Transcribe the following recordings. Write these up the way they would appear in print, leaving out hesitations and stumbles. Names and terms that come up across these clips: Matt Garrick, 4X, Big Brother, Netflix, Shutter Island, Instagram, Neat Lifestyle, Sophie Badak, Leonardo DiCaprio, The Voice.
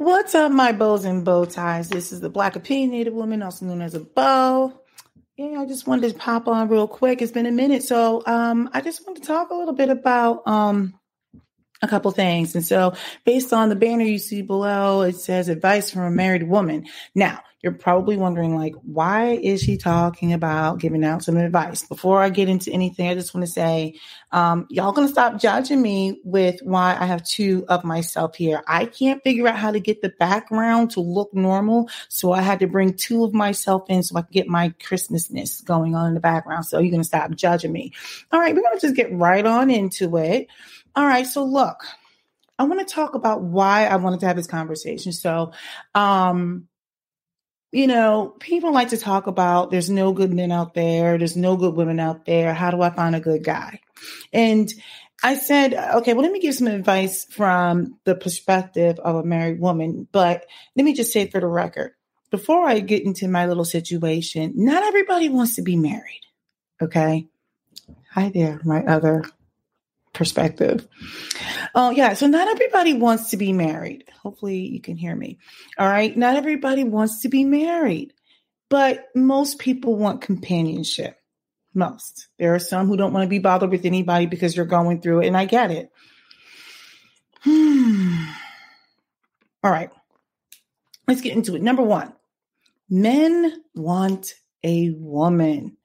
What's up, my bows and bow ties? This is the Black Opinionated Woman, also known as a bow. Yeah, I just wanted to pop on real quick. It's been a minute, so I just want to talk a little bit about a couple things. And so based on the banner you see below, it says advice from a married woman. Now, you're probably wondering, like, why is she talking about giving out some advice? Before I get into anything, I just want to say, y'all going to stop judging me with why I have two of myself here. I can't figure out how to get the background to look normal, so I had to bring two of myself in so I could get my Christmasness going on in the background. So you're going to stop judging me. All right, we're going to just get right on into it. All right, so look, I want to talk about why I wanted to have this conversation. So, you know, people like to talk about there's no good men out there. There's no good women out there. How do I find a good guy? And I said, okay, well, let me give some advice from the perspective of a married woman. But let me just say for the record, before I get into my little situation, not everybody wants to be married. Okay. Hi there, my other perspective. So not everybody wants to be married. Hopefully you can hear me. All right. Not everybody wants to be married, but most people want companionship. Most. There are some who don't want to be bothered with anybody because you're going through it. And I get it. All right. Let's get into it. Number one, men want a woman.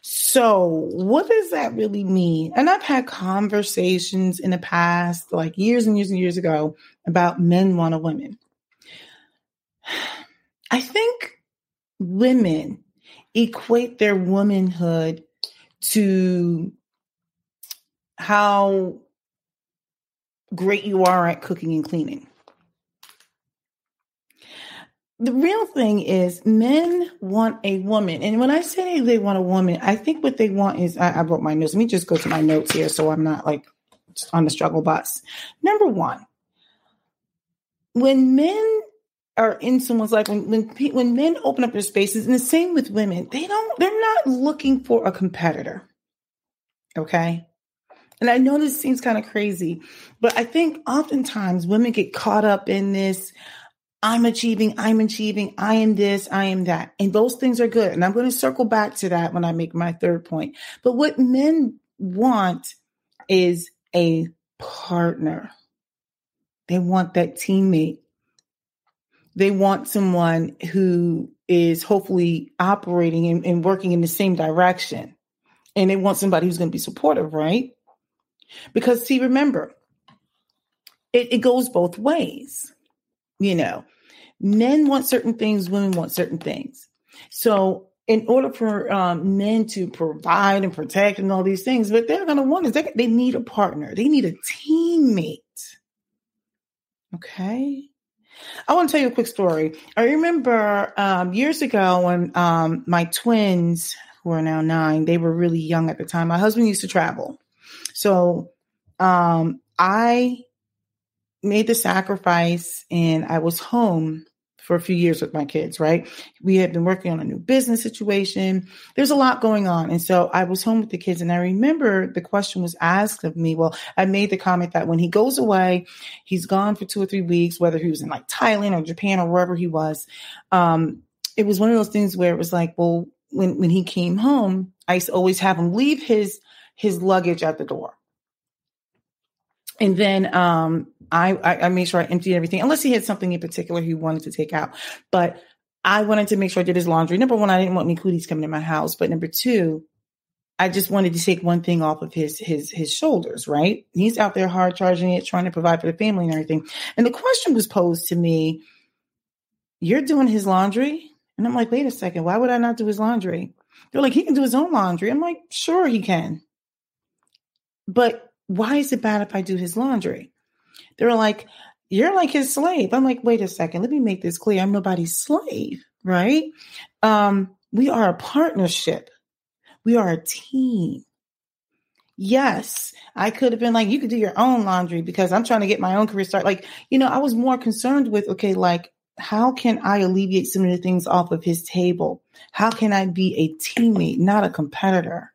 So what does that really mean? And I've had conversations in the past, like years and years and years ago, about men want a woman. I think women equate their womanhood to how great you are at cooking and cleaning. The real thing is men want a woman. And when I say they want a woman, I think what they want is, I wrote my notes. Let me just go to my notes here so I'm not like on the struggle bus. Number one, when men are in someone's life, when men open up their spaces, and the same with women, they're not looking for a competitor. Okay. And I know this seems kind of crazy, but I think oftentimes women get caught up in this, I'm achieving, I am this, I am that. And those things are good. And I'm going to circle back to that when I make my third point. But what men want is a partner. They want that teammate. They want someone who is hopefully operating and working in the same direction. And they want somebody who's going to be supportive, right? Because, see, remember, it goes both ways. You know, men want certain things, women want certain things. So in order for men to provide and protect and all these things, what they're going to want is they need a partner. They need a teammate. Okay. I want to tell you a quick story. I remember years ago when my twins, who are now 9, they were really young at the time. My husband used to travel. So I made the sacrifice and I was home for a few years with my kids, right? We had been working on a new business situation. There's a lot going on. And so I was home with the kids, and I remember the question was asked of me. Well, I made the comment that when he goes away, he's gone for 2 or 3 weeks, whether he was in like Thailand or Japan or wherever he was. It was one of those things where it was like, well, when he came home, I used to always have him leave his luggage at the door. And then I made sure I emptied everything, unless he had something in particular he wanted to take out. But I wanted to make sure I did his laundry. Number one, I didn't want any cooties coming to my house. But number two, I just wanted to take one thing off of his shoulders, right? He's out there hard charging it, trying to provide for the family and everything. And the question was posed to me, you're doing his laundry? And I'm like, wait a second, why would I not do his laundry? They're like, he can do his own laundry. I'm like, sure he can. But why is it bad if I do his laundry? They were like, you're like his slave. I'm like, wait a second. Let me make this clear. I'm nobody's slave, right? We are a partnership. We are a team. Yes, I could have been like, you could do your own laundry because I'm trying to get my own career start. Like, you know, I was more concerned with, okay, like, how can I alleviate some of the things off of his table? How can I be a teammate, not a competitor?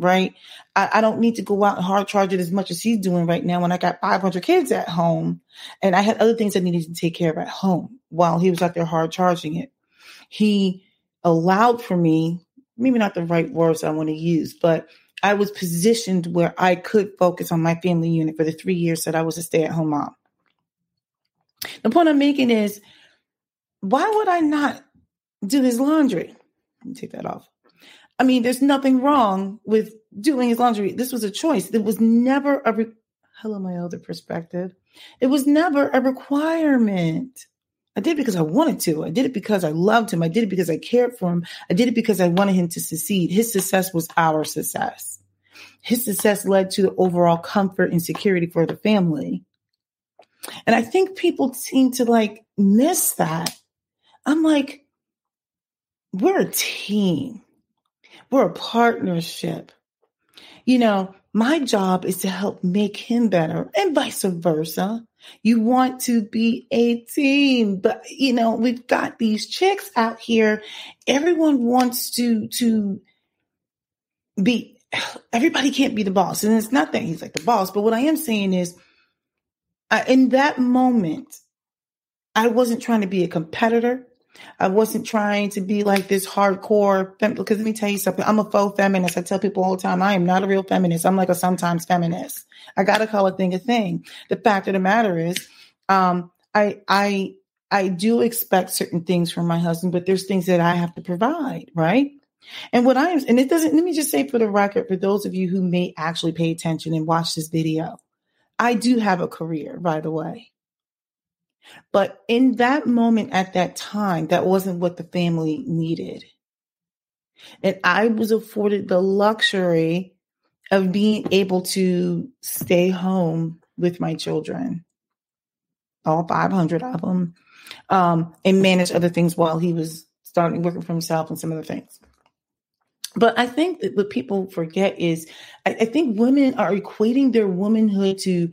right? I don't need to go out and hard charge it as much as he's doing right now when I got 500 kids at home and I had other things I needed to take care of at home while he was out there hard charging it. He allowed for me, maybe not the right words I want to use, but I was positioned where I could focus on my family unit for the 3 years that I was a stay-at-home mom. The point I'm making is, why would I not do his laundry? Let me take that off. I mean, there's nothing wrong with doing his laundry. This was a choice. It was never a hello, my elder perspective. It was never a requirement. I did it because I wanted to. I did it because I loved him. I did it because I cared for him. I did it because I wanted him to succeed. His success was our success. His success led to the overall comfort and security for the family. And I think people seem to like miss that. I'm like, we're a team. We're a partnership. You know, my job is to help make him better and vice versa. You want to be a team, but you know, we've got these chicks out here. Everyone wants to be, everybody can't be the boss. And it's not that he's like the boss, but what I am saying is in that moment, I wasn't trying to be a competitor. I wasn't trying to be like this hardcore feminist, because let me tell you something. I'm a faux feminist. I tell people all the time, I am not a real feminist. I'm like a sometimes feminist. I got to call a thing a thing. The fact of the matter is, I do expect certain things from my husband, but there's things that I have to provide, right? And what I am, and it doesn't, let me just say for the record, for those of you who may actually pay attention and watch this video, I do have a career, by the way. But in that moment at that time, that wasn't what the family needed. And I was afforded the luxury of being able to stay home with my children, all 500 of them, and manage other things while he was starting working for himself and some other things. But I think that what people forget is I think women are equating their womanhood to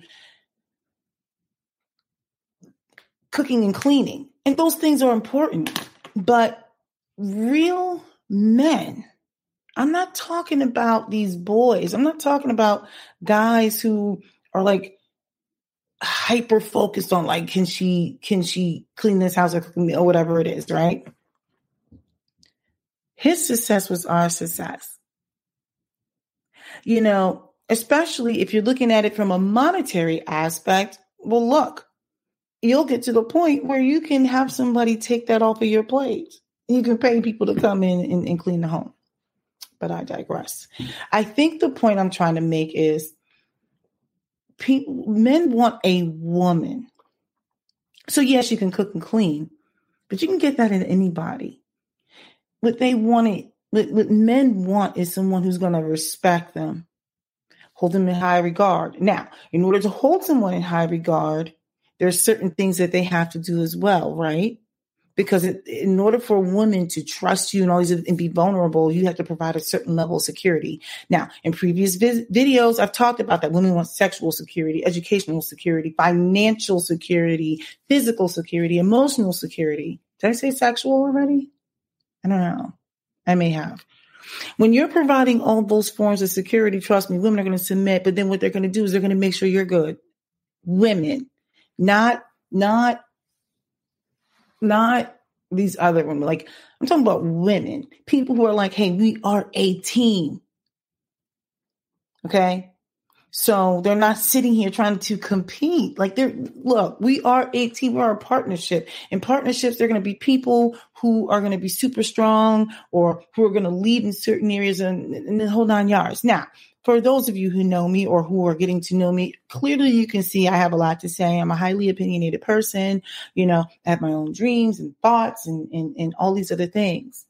cooking and cleaning. And those things are important, but real men, I'm not talking about these boys. I'm not talking about guys who are like hyper focused on like, can she clean this house or whatever it is, right? His success was our success. You know, especially if you're looking at it from a monetary aspect, well, look, you'll get to the point where you can have somebody take that off of your plate. You can pay people to come in and clean the home. But I digress. I think the point I'm trying to make is men want a woman. So yes, you can cook and clean, but you can get that in anybody. What they want, what men want is someone who's going to respect them, hold them in high regard. Now, in order to hold someone in high regard, there's certain things that they have to do as well, right? Because in order for a woman to trust you and all these and be vulnerable, you have to provide a certain level of security. Now, in previous videos, I've talked about that women want sexual security, educational security, financial security, physical security, emotional security. Did I say sexual already? I don't know. I may have. When you're providing all those forms of security, trust me, women are going to submit, but then what they're going to do is they're going to make sure you're good. Women. Not these other women. Like, I'm talking about women, people who are like, hey, we are a team. Okay. So they're not sitting here trying to compete. Like look, we are a team. We're a partnership. In partnerships, they're going to be people who are going to be super strong or who are going to lead in certain areas and the whole nine yards. Now, for those of you who know me or who are getting to know me, clearly you can see I have a lot to say. I'm a highly opinionated person. You know, I have my own dreams and thoughts and all these other things.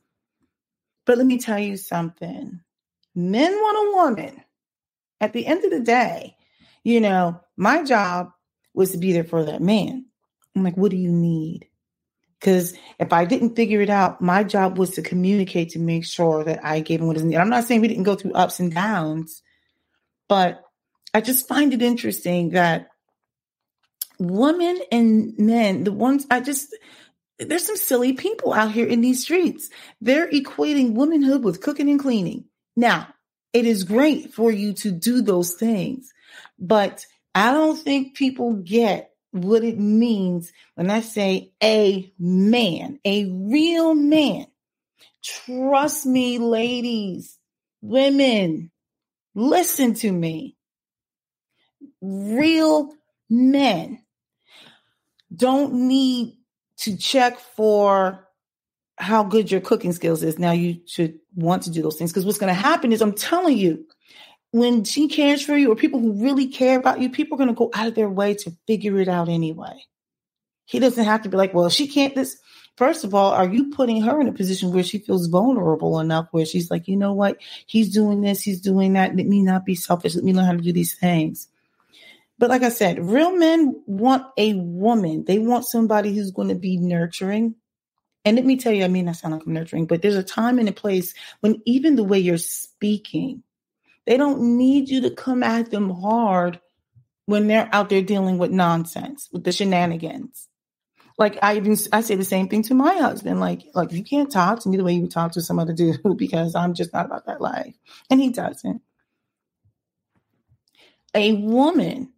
But let me tell you something. Men want a woman. At the end of the day, you know, my job was to be there for that man. I'm like, what do you need? Because if I didn't figure it out, my job was to communicate to make sure that I gave him what is needed. I'm not saying we didn't go through ups and downs, but I just find it interesting that women and men, there's some silly people out here in these streets. They're equating womanhood with cooking and cleaning. Now, It is great for you to do those things, but I don't think people get what it means when I say a man, a real man. Trust me, ladies, women, listen to me. Real men don't need to check for how good your cooking skills is. Now you should want to do those things, because what's going to happen is, I'm telling you, when she cares for you, or people who really care about you, people are going to go out of their way to figure it out anyway. He doesn't have to be like, well, she can't this. First of all, are you putting her in a position where she feels vulnerable enough, where she's like, you know what? He's doing this. He's doing that. Let me not be selfish. Let me learn how to do these things. But like I said, real men want a woman. They want somebody who's going to be nurturing. And let me tell you, I mean, I sound like I'm nurturing, but there's a time and a place when even the way you're speaking, they don't need you to come at them hard when they're out there dealing with nonsense, with the shenanigans. Like I say the same thing to my husband. Like you can't talk to me the way you talk to some other dude, because I'm just not about that life. And he doesn't. A woman,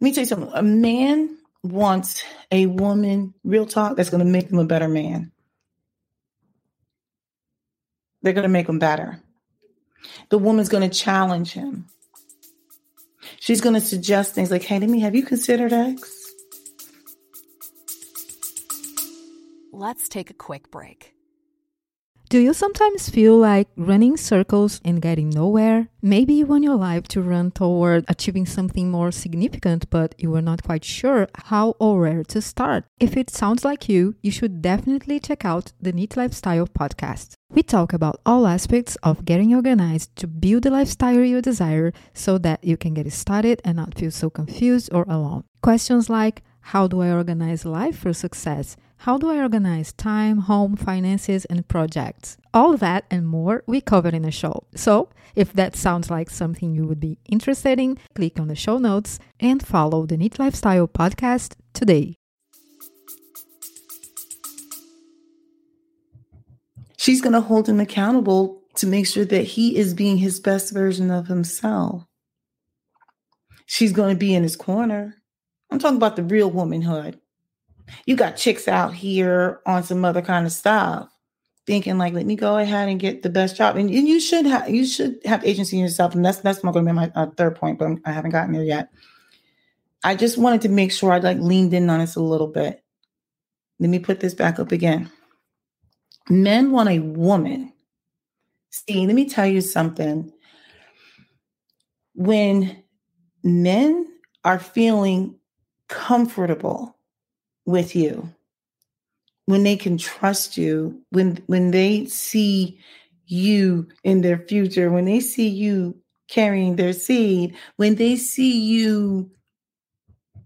let me tell you something. A man wants a woman, real talk, that's going to make him a better man. They're going to make him better. The woman's going to challenge him. She's going to suggest things like, hey, let me, have you considered X? Let's take a quick break. Do you sometimes feel like running circles and getting nowhere? Maybe you want your life to run toward achieving something more significant, but you are not quite sure how or where to start. If it sounds like you, you should definitely check out the Neat Lifestyle podcast. We talk about all aspects of getting organized to build the lifestyle you desire, so that you can get started and not feel so confused or alone. Questions like, how do I organize life for success? How do I organize time, home, finances, and projects? All that and more we cover in the show. So if that sounds like something you would be interested in, click on the show notes and follow the Neat Lifestyle podcast today. She's going to hold him accountable to make sure that he is being his best version of himself. She's going to be in his corner. I'm talking about the real womanhood. You got chicks out here on some other kind of stuff thinking like, let me go ahead and get the best job. And you should have agency in yourself. And that's not going to be my third point, but I haven't gotten there yet. I just wanted to make sure I leaned in on this a little bit. Let me put this back up again. Men want a woman. See, let me tell you something. When men are feeling comfortable with you, when they can trust you, when they see you in their future, when they see you carrying their seed, when they see you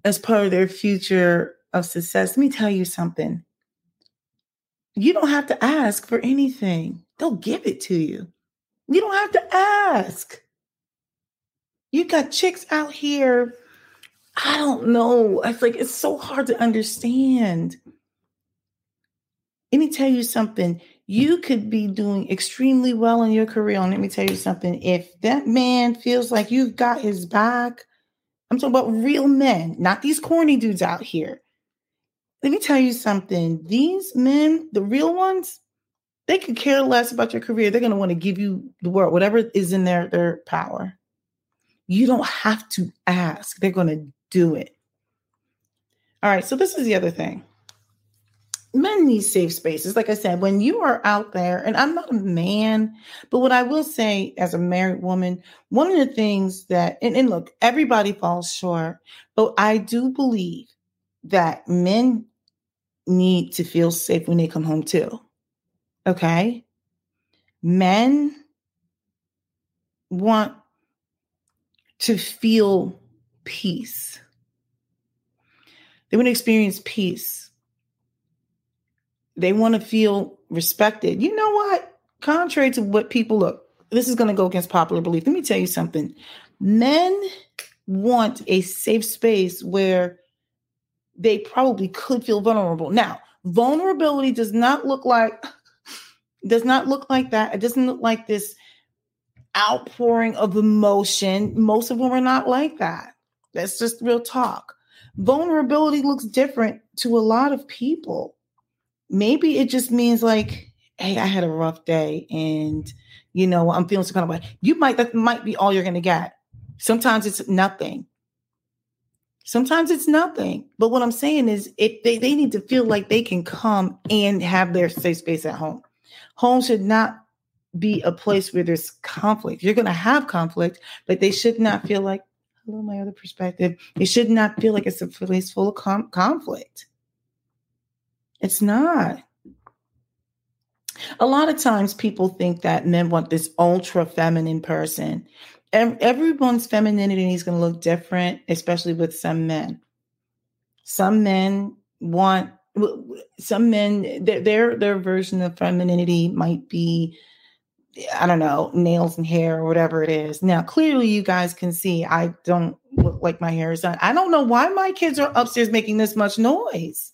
as part of their future of success, let me tell you something. You don't have to ask for anything. They'll give it to you. You don't have to ask. You got chicks out here, I don't know. It's like, it's so hard to understand. Let me tell you something. You could be doing extremely well in your career. And let me tell you something. If that man feels like you've got his back, I'm talking about real men, not these corny dudes out here. Let me tell you something. These men, the real ones, they could care less about your career. They're going to want to give you the world, whatever is in their power. You don't have to ask. They're going to do it. All right. So this is the other thing. Men need safe spaces. Like I said, when you are out there, and I'm not a man, but what I will say as a married woman, one of the things that, and look, everybody falls short, but I do believe that men need to feel safe when they come home too. Okay. Men want to feel peace. They want to experience peace. They want to feel respected. You know what? Contrary to what people look, this is going to go against popular belief. Let me tell you something. Men want a safe space where they probably could feel vulnerable. Now, vulnerability does not look like that. It doesn't look like this outpouring of emotion. Most of them are not like that. That's just real talk. Vulnerability looks different to a lot of people. Maybe it just means like, hey, I had a rough day and, you know, I'm feeling some kind of way. That might be all you're going to get. Sometimes it's nothing. Sometimes it's nothing. But what I'm saying is they need to feel like they can come and have their safe space at home. Home should not be a place where there's conflict. You're going to have conflict, but they should not feel like, hello, my other perspective. They should not feel like it's a place full of conflict. It's not. A lot of times people think that men want this ultra feminine person. Everyone's femininity is going to look different, especially with some men. Their version of femininity might be, I don't know, nails and hair or whatever it is. Now, clearly you guys can see I don't look like my hair is done. I don't know why my kids are upstairs making this much noise.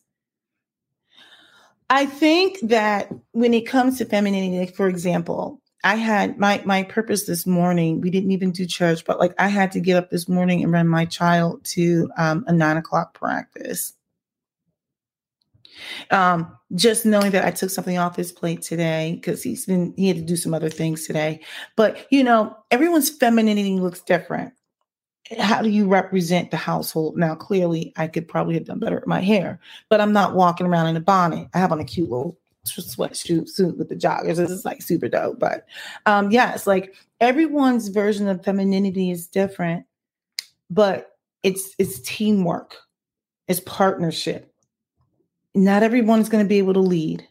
I think that when it comes to femininity, like for example, I had my purpose this morning. We didn't even do church, but like I had to get up this morning and run my child to a 9:00 practice. Just knowing that I took something off his plate today because he had to do some other things today. But, you know, everyone's femininity looks different. How do you represent the household? Now, clearly, I could probably have done better with my hair, but I'm not walking around in a bonnet. I have on a cute little sweatsuit with the joggers. This is like super dope. But it's like everyone's version of femininity is different, but it's teamwork. It's partnership. Not everyone's going to be able to lead.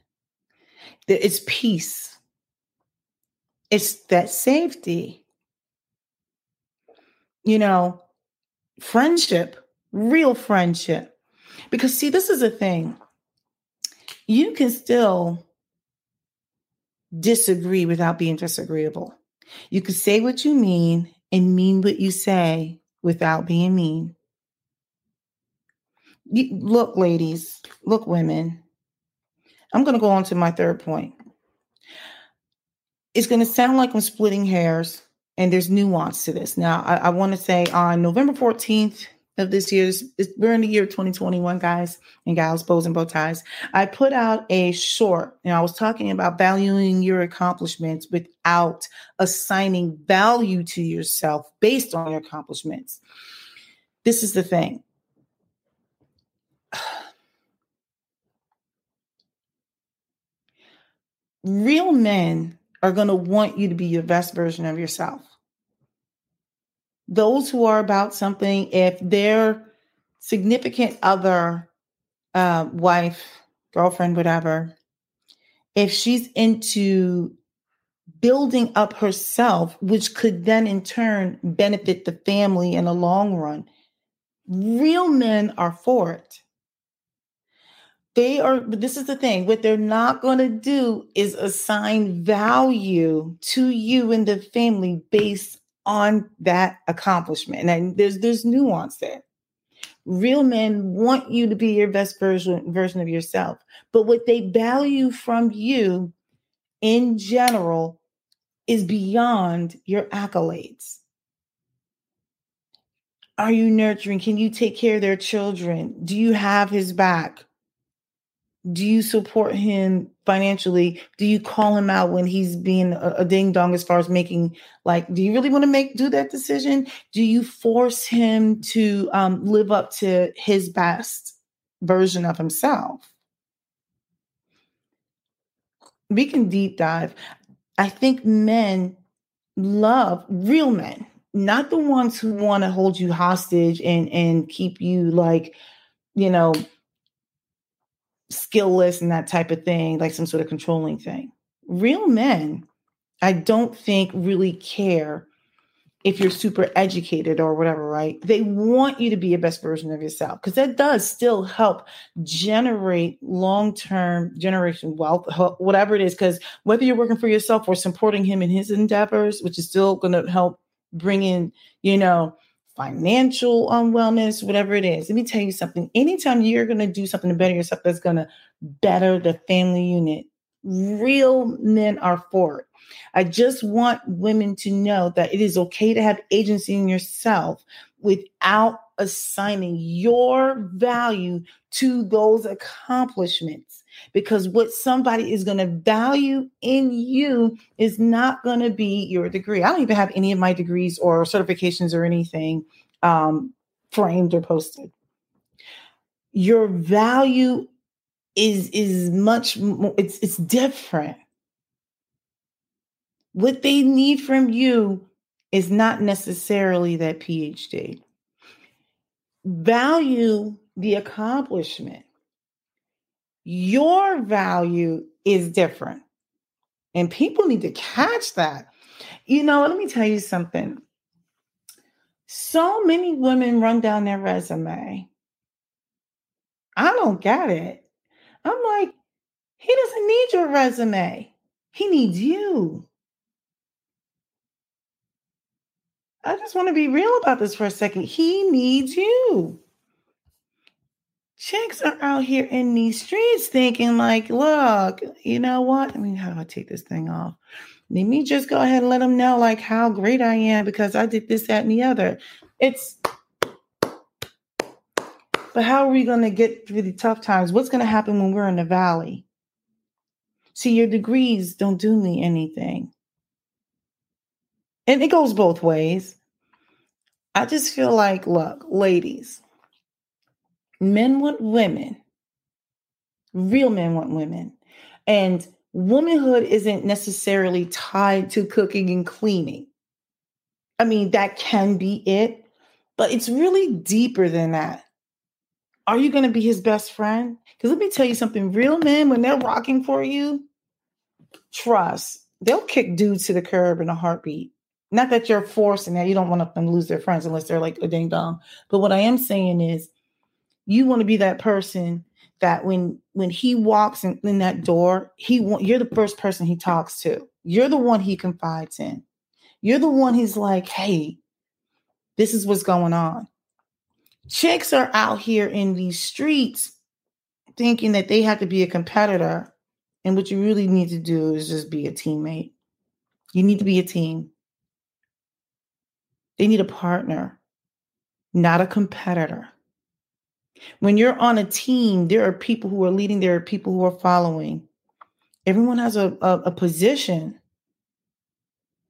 It's peace. It's that safety. You know, friendship, real friendship. Because see, this is a thing. You can still disagree without being disagreeable. You can say what you mean and mean what you say without being mean. Look, ladies, look, women. I'm going to go on to my third point. It's going to sound like I'm splitting hairs, and there's nuance to this. Now, I want to say on November 14th of this year, we're in the year 2021, guys and gals, bows and bow ties. I put out a short, and I was talking about valuing your accomplishments without assigning value to yourself based on your accomplishments. This is the thing. Real men are going to want you to be your best version of yourself. Those who are about something, if their significant other, wife, girlfriend, whatever, if she's into building up herself, which could then in turn benefit the family in the long run, real men are for it. This is the thing, what they're not going to do is assign value to you and the family based on that accomplishment. And there's nuance there. Real men want you to be your best version of yourself. But what they value from you in general is beyond your accolades. Are you nurturing? Can you take care of their children? Do you have his back? Do you support him financially? Do you call him out when he's being a ding dong as far as making, like, do you really want to do that decision? Do you force him to live up to his best version of himself? We can deep dive. I think men love real men, not the ones who want to hold you hostage and keep you like, you know, skillless and that type of thing, like some sort of controlling thing. Real men, I don't think really care if you're super educated or whatever, right? They want you to be your best version of yourself because that does still help generate long-term generation wealth, whatever it is, because whether you're working for yourself or supporting him in his endeavors, which is still going to help bring in, you know, financial wellness, whatever it is. Let me tell you something. Anytime you're going to do something to better yourself that's going to better the family unit, real men are for it. I just want women to know that it is okay to have agency in yourself without assigning your value to those accomplishments, because what somebody is going to value in you is not going to be your degree. I don't even have any of my degrees or certifications or anything framed or posted. Your value is much more, it's different. What they need from you is not necessarily that PhD. Value the accomplishment. Your value is different. And people need to catch that. You know, let me tell you something. So many women run down their resume. I don't get it. I'm like, he doesn't need your resume. He needs you. I just want to be real about this for a second. He needs you. Chicks are out here in these streets thinking like, look, you know what? I mean, how do I take this thing off? Let me just go ahead and let them know like how great I am because I did this, that, and the other. But how are we going to get through the tough times? What's going to happen when we're in the valley? See, your degrees don't do me anything. And it goes both ways. I just feel like, look, ladies, men want women. Real men want women. And womanhood isn't necessarily tied to cooking and cleaning. I mean, that can be it, but it's really deeper than that. Are you going to be his best friend? Because let me tell you something, real men, when they're rocking for you, trust, they'll kick dudes to the curb in a heartbeat. Not that you're forced and that you don't want them to lose their friends unless they're like a ding dong. But what I am saying is you want to be that person that when he walks in that door, you're the first person he talks to. You're the one he confides in. You're the one he's like, hey, this is what's going on. Chicks are out here in these streets thinking that they have to be a competitor. And what you really need to do is just be a teammate. You need to be a team. They need a partner, not a competitor. When you're on a team, there are people who are leading. There are people who are following. Everyone has a position,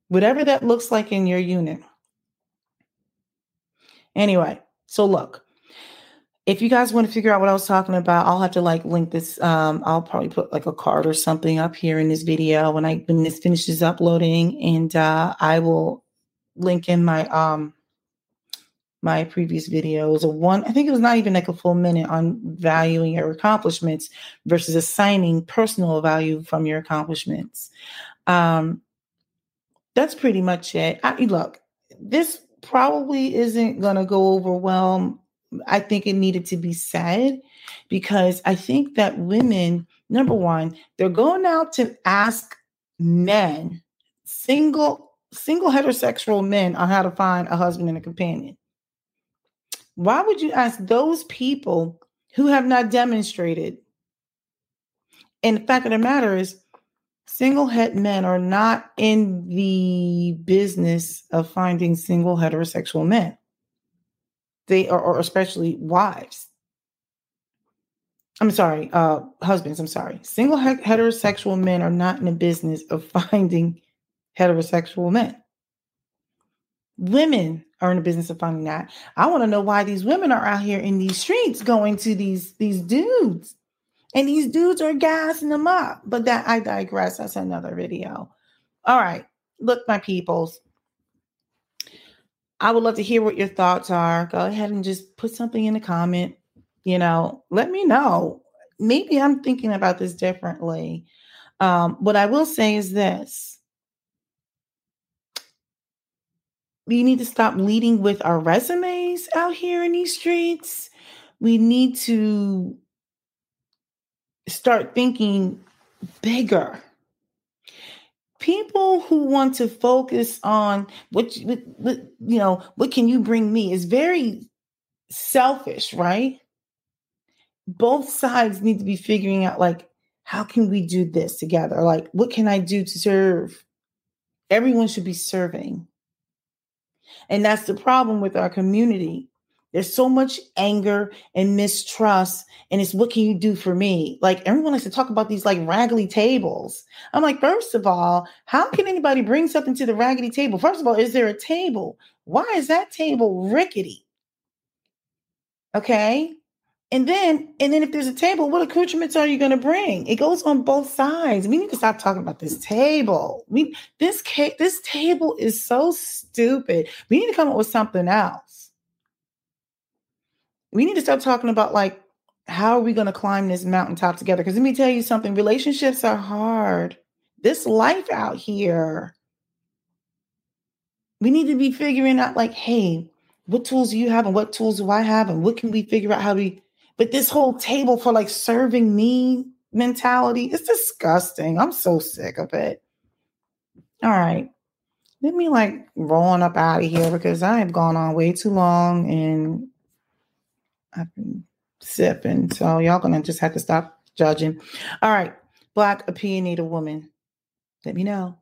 whatever that looks like in your unit. Anyway, so look, if you guys want to figure out what I was talking about, I'll have to like link this. I'll probably put like a card or something up here in this video when this finishes uploading, and I will link in my previous videos. I think it was not even like a full minute on valuing your accomplishments versus assigning personal value from your accomplishments. That's pretty much it. Look, this probably isn't going to go over well. I think it needed to be said because I think that women, number one, they're going out to ask men, single heterosexual men, on how to find a husband and a companion. Why would you ask those people who have not demonstrated? And the fact of the matter is, single het men are not in the business of finding single heterosexual men. They are, or especially wives. I'm sorry, husbands, I'm sorry. Single heterosexual men are not in the business of finding heterosexual men. Women are in the business of finding that. I want to know why these women are out here in these streets going to these dudes. And these dudes are gassing them up. But that, I digress. That's another video. All right. Look, my peoples. I would love to hear what your thoughts are. Go ahead and just put something in the comment. You know, let me know. Maybe I'm thinking about this differently. What I will say is this. We need to stop leading with our resumes out here in these streets. We need to start thinking bigger. People who want to focus on what can you bring me is very selfish, right? Both sides need to be figuring out like, how can we do this together? Like, what can I do to serve? Everyone should be serving. And that's the problem with our community. There's so much anger and mistrust. And it's, what can you do for me? Like, everyone likes to talk about these like raggedy tables. I'm like, first of all, how can anybody bring something to the raggedy table? First of all, is there a table? Why is that table rickety? Okay. And then if there's a table, what accoutrements are you going to bring? It goes on both sides. We need to stop talking about this table. This table is so stupid. We need to come up with something else. We need to start talking about, like, how are we going to climb this mountaintop together? Because let me tell you something. Relationships are hard. This life out here, we need to be figuring out, like, hey, what tools do you have and what tools do I have? And what can we figure out how we... But this whole table for like serving me mentality is disgusting. I'm so sick of it. All right. Let me like rolling up out of here because I have gone on way too long and I've been sipping. So y'all going to just have to stop judging. All right. Black opinionated woman. Let me know.